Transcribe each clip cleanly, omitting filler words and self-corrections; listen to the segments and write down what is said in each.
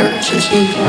appearance is evil.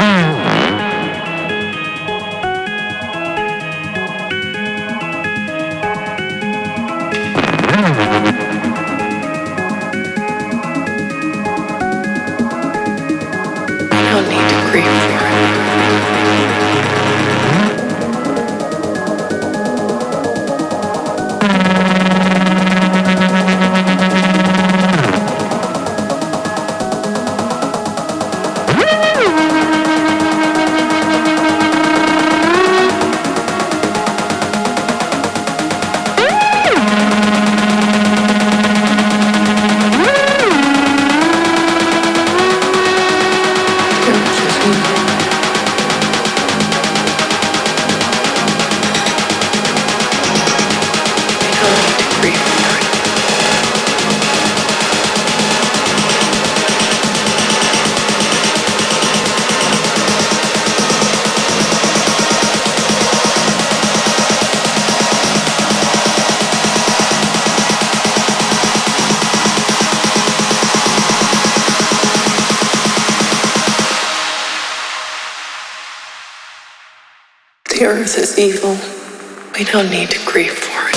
The earth is evil. We don't need to grieve for it.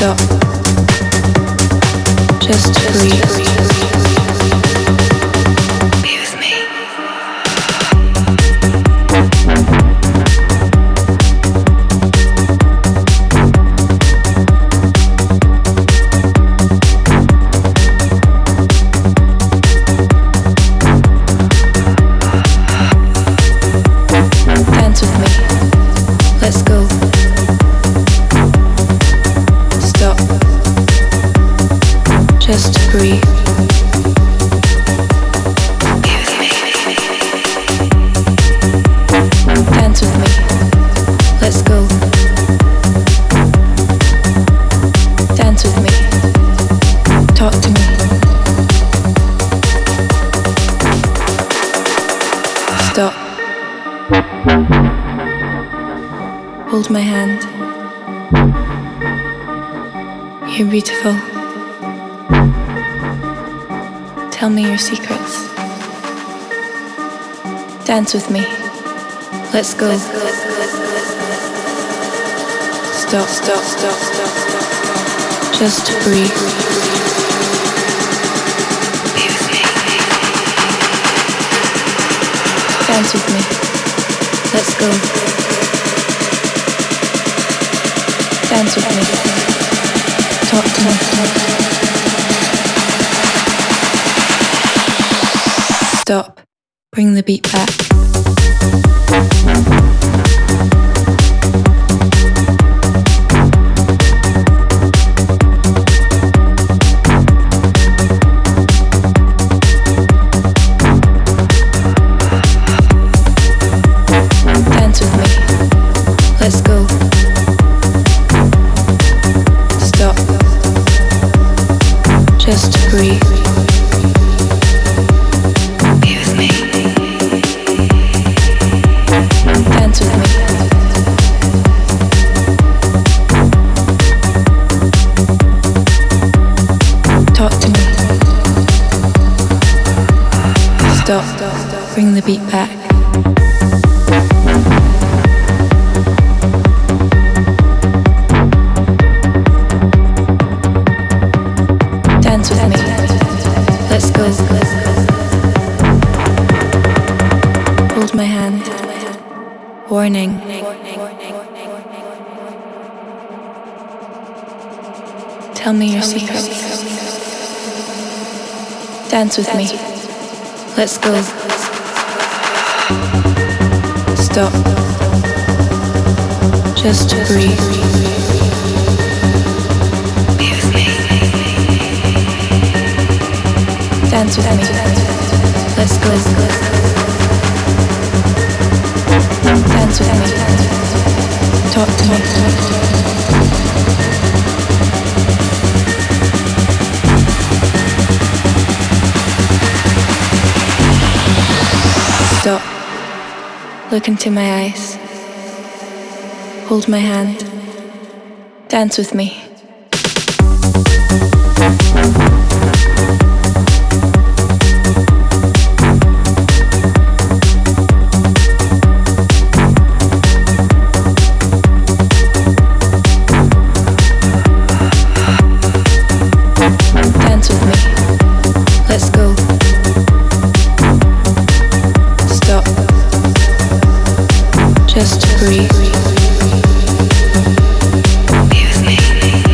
stop. Just breathe. Hold my hand. You're beautiful. Tell me your secrets. Dance with me. Let's go. Stop. Just breathe. Dance with me. Let's go. Dance with me. Talk to me. Stop. Bring the beat back. Just breathe. Be with me. Dance with me. Talk to me. Stop. Bring the beat back. Hold my hand. Warning. Tell me your secrets. Dance with me. Let's go. Stop. Just breathe. Dance with me. Let's go. Dance with me. Talk to me. Stop. Look into my eyes. Hold my hand. Dance with me. Just breathe. Be with me.